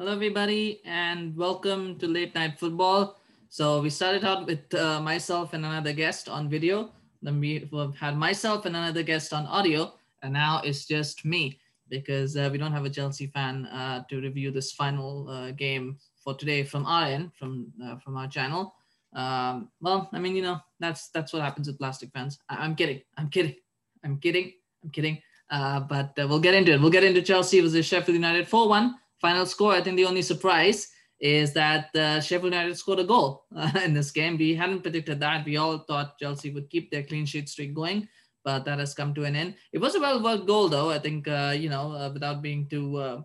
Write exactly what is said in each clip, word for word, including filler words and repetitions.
Hello, everybody, and welcome to Late Night Football. So we started out with uh, myself and another guest on video. Then we had myself and another guest on audio, and now it's just me because uh, we don't have a Chelsea fan uh, to review this final uh, game for today from our end, from uh, from our channel. Um, well, I mean, you know, that's that's what happens with plastic fans. I I'm kidding. I'm kidding. I'm kidding. I'm kidding. Uh, but uh, we'll get into it. We'll get into Chelsea versus Sheffield United four one. Final score. I think the only surprise is that uh, Sheffield United scored a goal uh, in this game. We hadn't predicted that. We all thought Chelsea would keep their clean sheet streak going, but that has come to an end. It was a well-worked goal, though. I think uh, you know, uh, without being too uh,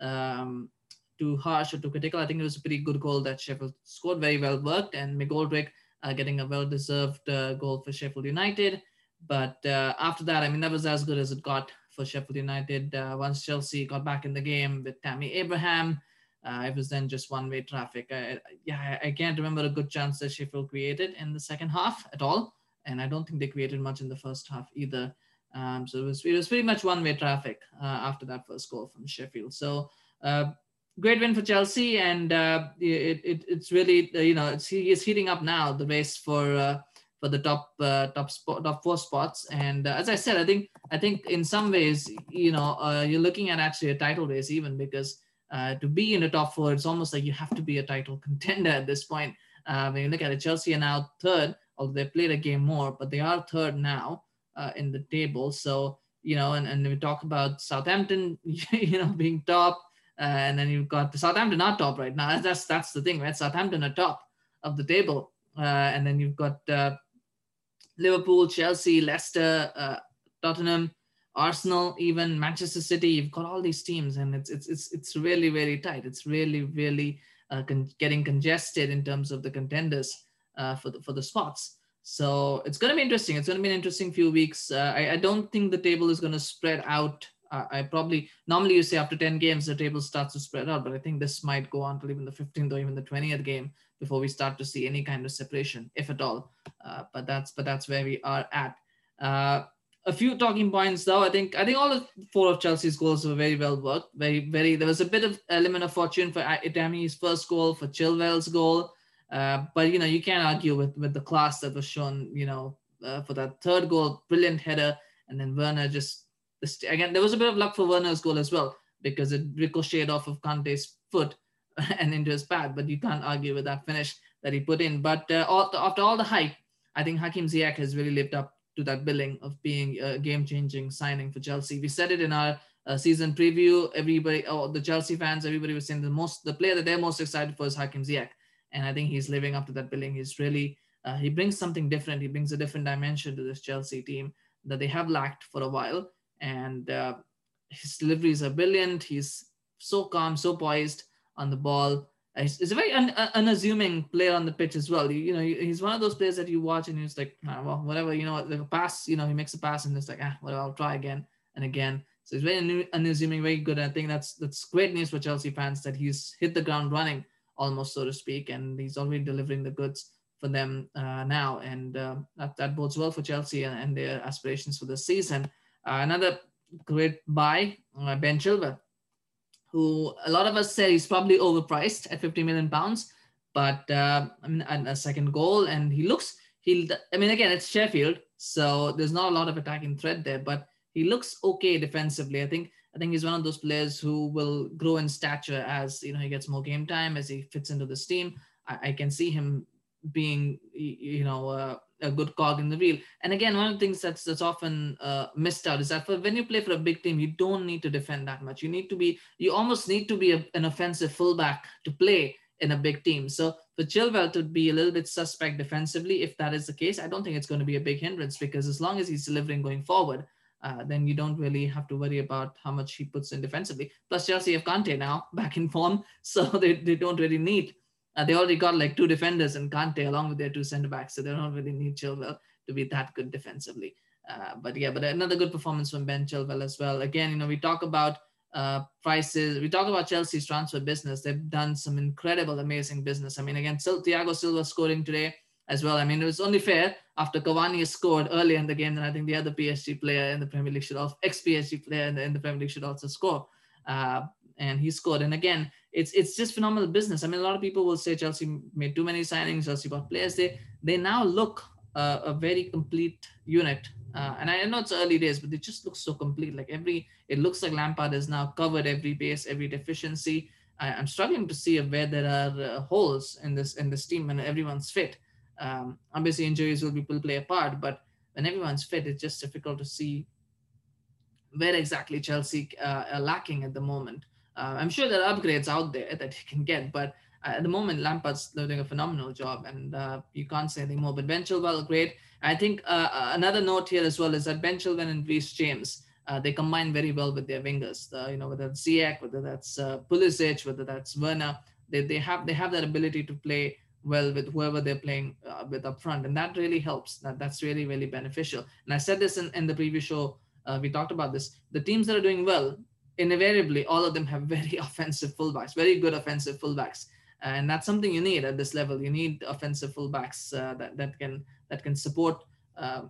um, too harsh or too critical, I think it was a pretty good goal that Sheffield scored. Very well worked, and McGoldrick uh, getting a well-deserved uh, goal for Sheffield United. But uh, after that, I mean, that was as good as it got for Sheffield United. Uh, once Chelsea got back in the game with Tammy Abraham, uh, it was then just one-way traffic. I, I, yeah, I can't remember a good chance that Sheffield created in the second half at all, and I don't think they created much in the first half either. Um, so it was, it was pretty much one-way traffic uh, after that first goal from Sheffield. So uh, great win for Chelsea, and uh, it, it it's really uh, you know it's it's heating up now, the race for. Uh, for the top uh, top spot, top four spots. And uh, as I said, I think I think in some ways, you know, uh, you're looking at actually a title race even, because uh, to be in the top four, it's almost like you have to be a title contender at this point. Uh, when you look at it, Chelsea are now third, although they played a game more, but they are third now uh, in the table. So, you know, and, and we talk about Southampton, you know, being top, uh, and then you've got Southampton not top right now. That's, that's the thing, right? Southampton are top of the table. Uh, and then you've got... Uh, Liverpool, Chelsea, Leicester, uh, Tottenham, Arsenal, even Manchester City. You've got all these teams, and it's it's it's it's really really tight. It's really really uh, con- getting congested in terms of the contenders uh, for the for the spots. So it's going to be interesting. It's going to be an interesting few weeks. Uh, I, I don't think the table is going to spread out. Uh, I probably normally you say after ten games the table starts to spread out, but I think this might go on till even the fifteenth or even the twentieth game before we start to see any kind of separation, if at all. Uh, but that's but that's where we are at. Uh, a few talking points, though. I think I think all of four of Chelsea's goals were very well worked. Very very. There was a bit of element of fortune for Itami's first goal, for Chilwell's goal, uh, but you know you can't argue with with the class that was shown. You know uh, for that third goal, brilliant header, and then Werner just. Again, there was a bit of luck for Werner's goal as well, because it ricocheted off of Kante's foot and into his pad, but you can't argue with that finish that he put in. But uh, all, after all the hype, I think Hakim Ziyech has really lived up to that billing of being a game-changing signing for Chelsea. We said it in our uh, season preview. Everybody, oh, the Chelsea fans, everybody was saying the most, the player that they're most excited for is Hakim Ziyech, and I think he's living up to that billing. He's really, uh, he brings something different. He brings a different dimension to this Chelsea team that they have lacked for a while. And uh, his deliveries are brilliant. He's so calm, so poised on the ball. Uh, he's, he's a very un- unassuming player on the pitch as well. You, you know, he's one of those players that you watch and he's like, ah, well, whatever, you know, the pass, you know, he makes a pass and it's like, ah, whatever, I'll try again and again. So he's very un- unassuming, very good. And I think that's that's great news for Chelsea fans that he's hit the ground running almost, so to speak, and he's already delivering the goods for them uh, now. And uh, that, that bodes well for Chelsea and, and their aspirations for the season. Uh, another great buy, uh, Ben Chilwell, who a lot of us said he's probably overpriced at fifty million pounds, but uh, I mean, a second goal, and he looks, he, I mean, again, it's Sheffield, so there's not a lot of attacking threat there, but he looks okay defensively. I think, I think he's one of those players who will grow in stature as, you know, he gets more game time, as he fits into this team. I, I can see him being, you know, uh, a good cog in the wheel. And again, one of the things that's that's often uh, missed out is that for when you play for a big team, you don't need to defend that much. You need to be, you almost need to be a, an offensive fullback to play in a big team. So for Chilwell to be a little bit suspect defensively, if that is the case, I don't think it's going to be a big hindrance, because as long as he's delivering going forward, uh, then you don't really have to worry about how much he puts in defensively. Plus Chelsea have Kante now back in form, so they, they don't really need Uh, they already got like two defenders and Kante along with their two centre-backs, so they don't really need Chilwell to be that good defensively. Uh, but yeah, but another good performance from Ben Chilwell as well. Again, you know, we talk about uh, prices. We talk about Chelsea's transfer business. They've done some incredible, amazing business. I mean, again, Thiago Silva scoring today as well. I mean, it was only fair after Cavani scored earlier in the game, then I think the other P S G player in the Premier League should also, ex-P S G player in the, in the Premier League should also score. Uh, and he scored. And again, it's it's just phenomenal business. I mean, a lot of people will say Chelsea made too many signings, Chelsea bought players. They they now look uh, a very complete unit. Uh, and I know it's early days, but they just look so complete. Like every, it looks like Lampard has now covered every base, every deficiency. I, I'm struggling to see where there are uh, holes in this in this team when everyone's fit. Um, obviously, injuries will people play a part, but when everyone's fit, it's just difficult to see where exactly Chelsea uh, are lacking at the moment. Uh, I'm sure there are upgrades out there that he can get, but at the moment, Lampard's doing a phenomenal job, and uh, you can't say anything more. But Ben Chilwell, great. I think uh, another note here as well is that Ben Chilwell and Reece James, uh, they combine very well with their wingers. Uh, you know, whether it's Ziyech, whether that's uh, Pulisic, whether that's Werner, they they have they have that ability to play well with whoever they're playing uh, with up front, and that really helps. That that's really really beneficial. And I said this in, in the previous show. Uh, we talked about this. The teams that are doing well, invariably, all of them have very offensive fullbacks, very good offensive fullbacks. And that's something you need at this level. You need offensive fullbacks uh, that, that can that can support uh,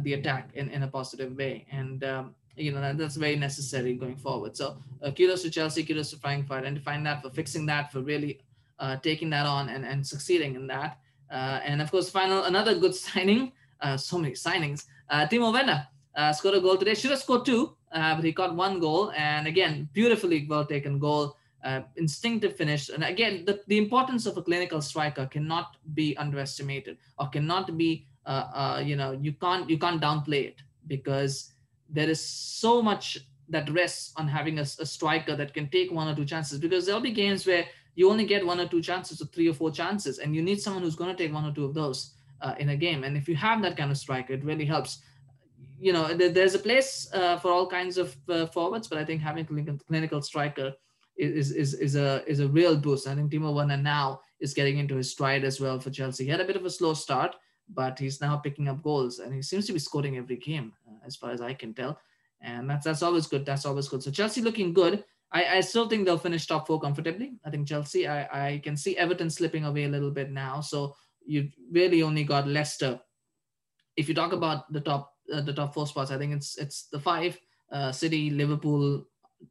the attack in, in a positive way. And, um, you know, that, that's very necessary going forward. So uh, kudos to Chelsea, kudos to Frank for identifying that, for fixing that, for really uh, taking that on and, and succeeding in that. Uh, and, of course, final another good signing, uh, so many signings, uh, Timo Werner. Uh, scored a goal today. Should have scored two, uh, but he got one goal. And again, beautifully well-taken goal, uh, instinctive finish. And again, the, the importance of a clinical striker cannot be underestimated, or cannot be, uh, uh, you know, you can't you can't downplay it, because there is so much that rests on having a, a striker that can take one or two chances. Because there'll be games where you only get one or two chances, or three or four chances, and you need someone who's going to take one or two of those uh, in a game. And if you have that kind of striker, it really helps. You know, there's a place uh, for all kinds of uh, forwards, but I think having a clinical striker is is is a is a real boost. I think Timo Werner now is getting into his stride as well for Chelsea. He had a bit of a slow start, but he's now picking up goals, and he seems to be scoring every game, uh, as far as I can tell. And that's that's always good. That's always good. So Chelsea looking good. I, I still think they'll finish top four comfortably. I think Chelsea. I I can see Everton slipping away a little bit now. So you've really only got Leicester. If you talk about the top. Uh, the top four spots, I think it's it's the five, uh, City, Liverpool,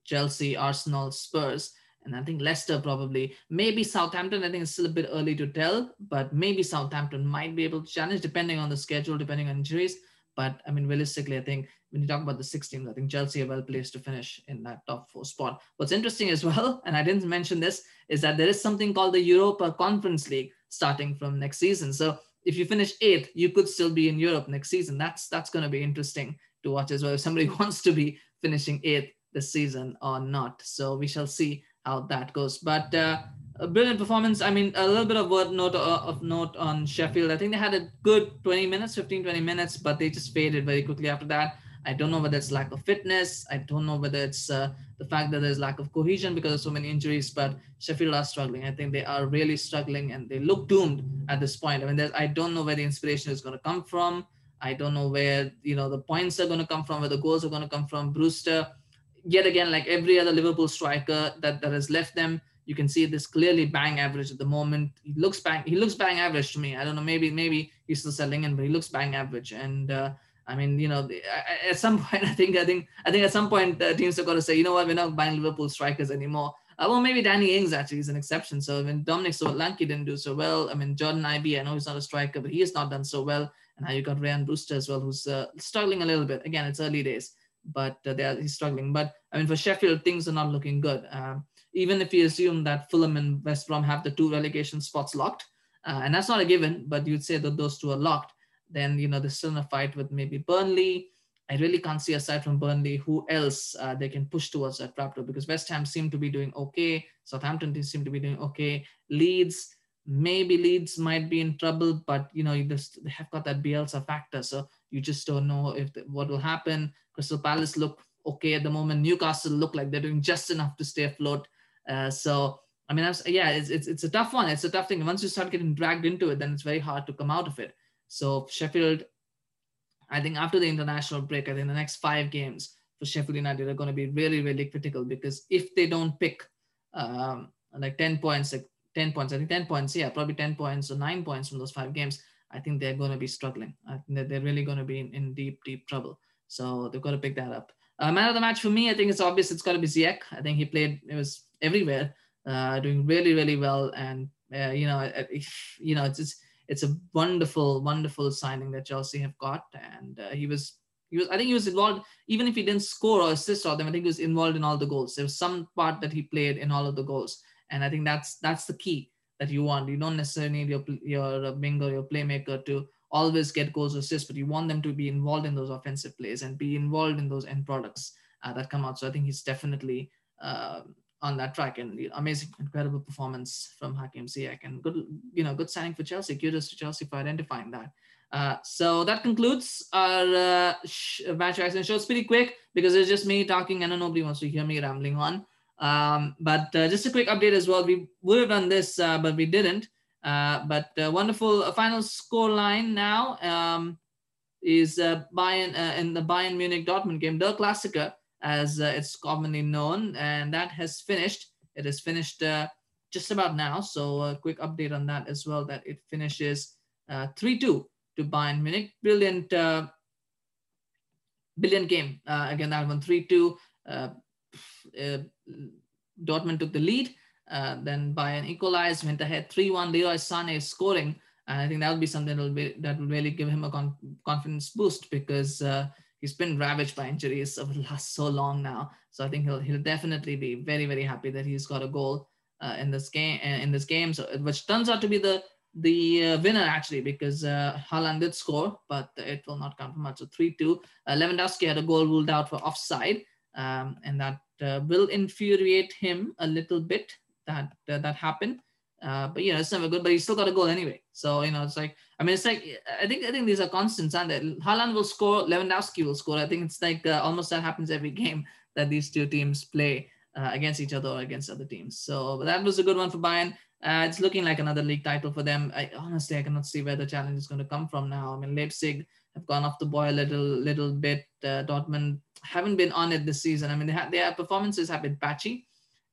Chelsea, Arsenal, Spurs, and I think Leicester probably, maybe Southampton. I think it's still a bit early to tell, but maybe Southampton might be able to challenge, depending on the schedule, depending on injuries. But I mean, realistically, I think when you talk about the six teams, I think Chelsea are well placed to finish in that top four spot. What's interesting as well, and I didn't mention this, is that there is something called the Europa Conference League starting from next season. So if you finish eighth, you could still be in Europe next season. That's that's going to be interesting to watch as well, if somebody wants to be finishing eighth this season or not. So we shall see how that goes. But uh, a brilliant performance. I mean, a little bit of word note uh, of note on Sheffield. I think they had a good twenty minutes, fifteen, twenty minutes, but they just faded very quickly after that. I don't know whether it's lack of fitness. I don't know whether it's uh, the fact that there's lack of cohesion because of so many injuries, but Sheffield are struggling. I think they are really struggling, and they look doomed at this point. I mean, there's, I don't know where the inspiration is going to come from. I don't know where, you know, the points are going to come from, where the goals are going to come from. Brewster, yet again, like every other Liverpool striker that, that has left them, you can see this clearly bang average at the moment. He looks bang, he looks bang average to me. I don't know, maybe maybe he's still selling in, but he looks bang average. And, uh, I mean, you know, at some point, I think, I think, I think at some point, uh, teams have got to say, you know what, we're not buying Liverpool strikers anymore. Uh, well, maybe Danny Ings actually is an exception. So when Dominic Solanke didn't do so well, I mean, Jordan Ibe, I know he's not a striker, but he has not done so well. And now you got Rayan Brewster as well, who's uh, struggling a little bit. Again, it's early days, but uh, they are, he's struggling. But I mean, for Sheffield, things are not looking good. Um, even if you assume that Fulham and West Brom have the two relegation spots locked, uh, and that's not a given, but you'd say that those two are locked. Then, you know, they're still in a fight with maybe Burnley. I really can't see, aside from Burnley, who else uh, they can push towards that trapdoor, because West Ham seem to be doing okay. Southampton seem to be doing okay. Leeds, maybe Leeds might be in trouble, but, you know, you just, they have got that Bielsa factor. So you just don't know if the, what will happen. Crystal Palace look okay at the moment. Newcastle look like they're doing just enough to stay afloat. Uh, so, I mean, was, yeah, it's, it's, it's a tough one. It's a tough thing. Once you start getting dragged into it, then it's very hard to come out of it. So Sheffield, I think after the international break, I think the next five games for Sheffield United are going to be really, really critical, because if they don't pick um, like ten points, like ten points, I think ten points, yeah, probably ten points or nine points from those five games, I think they're going to be struggling. I think that they're really going to be in, in deep, deep trouble. So they've got to pick that up. Uh, man of the match for me, I think it's obvious it's got to be Ziyech. I think he played, it was everywhere, uh, doing really, really well. And, uh, you know, if, you know, it's just, it's a wonderful, wonderful signing that Chelsea have got. And uh, he was, he was, I think he was involved, even if he didn't score or assist all them, I think he was involved in all the goals. There was some part that he played in all of the goals. And I think that's, that's the key that you want. You don't necessarily need your, your winger, your playmaker to always get goals or assists, but you want them to be involved in those offensive plays and be involved in those end products uh, that come out. So I think he's definitely uh, on that track, and you know, amazing, incredible performance from Hakim Ziyech, and good, you know, good signing for Chelsea. Kudos to Chelsea for identifying that. Uh, so that concludes our uh, sh- match reaction show. It's pretty quick because it's just me talking. I know nobody wants to hear me rambling on. Um, but uh, just a quick update as well. We would have done this, uh, but we didn't. Uh, but uh, wonderful uh, final score line now um, is uh, Bayern uh, in the Bayern Munich Dortmund game, Der Klassiker, as uh, it's commonly known, and that has finished. It has finished uh, just about now. So a quick update on that as well, that it finishes uh, three two to Bayern Munich. Brilliant, uh, brilliant game. Uh, again, that one three two. Uh, uh, Dortmund took the lead. Uh, then Bayern equalized, went ahead three one. Leroy Sané is scoring, and I think that will be something that will be that will really give him a con- confidence boost, because uh, he's been ravaged by injuries over the last so long now. So I think he'll he'll definitely be very very happy that he's got a goal uh, in this game in this game. So which turns out to be the the uh, winner actually, because uh, Haaland did score, but it will not count for much. So three two. Uh, Lewandowski had a goal ruled out for offside, um, and that uh, will infuriate him a little bit. That uh, that happened, uh, but you know it's never good. But he still got a goal anyway. So you know it's like I mean it's like I think I think these are constants, aren't they? Haaland will score, Lewandowski will score. I think it's like uh, almost that happens every game that these two teams play uh, against each other or against other teams. So but that was a good one for Bayern. Uh, it's looking like another league title for them. I, honestly, I cannot see where the challenge is going to come from now. I mean Leipzig have gone off the boil a little little bit. Uh, Dortmund haven't been on it this season. I mean they ha- their performances have been patchy.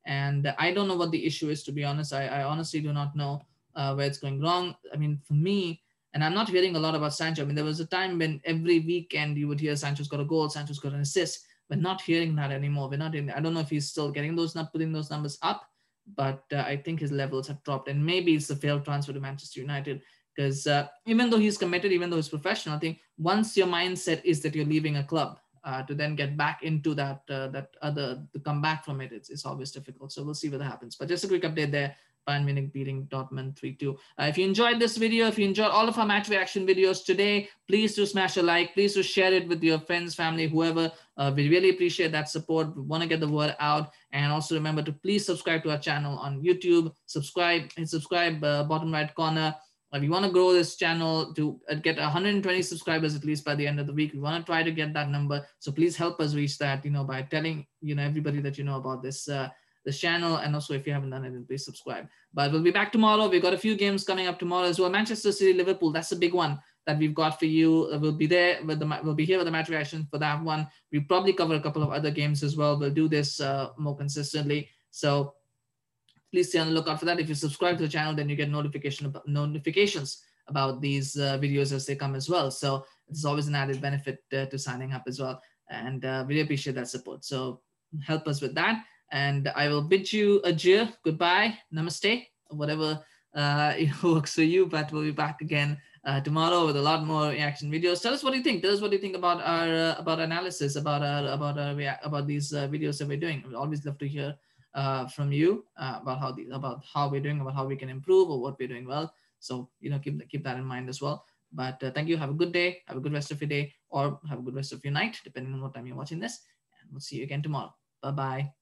And I don't know what the issue is, to be honest. I, I honestly do not know uh, where it's going wrong. I mean, for me, and I'm not hearing a lot about Sancho. I mean, there was a time when every weekend you would hear Sancho's got a goal, Sancho's got an assist. We're not hearing that anymore. We're not. In, I don't know if he's still getting those, not putting those numbers up, but uh, I think his levels have dropped. And maybe it's the failed transfer to Manchester United, because uh, even though he's committed, even though he's professional, I think once your mindset is that you're leaving a club, Uh, to then get back into that uh, that other, to come back from it, it's, it's always difficult. So we'll see what happens. But just a quick update there, Bayern Munich beating Dortmund three two. Uh, if you enjoyed this video, if you enjoyed all of our match reaction videos today, please do smash a like. Please do share it with your friends, family, whoever. Uh, we really appreciate that support. We want to get the word out. And also remember to please subscribe to our channel on YouTube. Subscribe, hit subscribe, uh, bottom right corner. If you want to grow this channel to get one hundred twenty subscribers at least by the end of the week, we want to try to get that number. So please help us reach that, you know, by telling, you know, everybody that you know about this uh, this channel. And also, if you haven't done it, then please subscribe. But we'll be back tomorrow. We've got a few games coming up tomorrow as well. Manchester City, Liverpool, that's a big one that we've got for you. We'll be there with the we'll be here with the match reaction for that one. We'll probably cover a couple of other games as well. We'll do this uh, more consistently. So please stay on the lookout for that. If you subscribe to the channel, then you get notification about, notifications about these uh, videos as they come as well. So it's always an added benefit uh, to signing up as well. And uh, really appreciate that support. So help us with that. And I will bid you adieu, goodbye, namaste, whatever uh, works for you. But we'll be back again uh, tomorrow with a lot more reaction videos. Tell us what you think. Tell us what you think about our uh, about analysis, about our, about our rea- about these uh, videos that we're doing. We'd always love to hear Uh, from you uh, about how these, about how we're doing, about how we can improve, or what we're doing well. So you know, keep keep that in mind as well. But uh, thank you. Have a good day. Have a good rest of your day, or have a good rest of your night, depending on what time you're watching this. And we'll see you again tomorrow. Bye bye.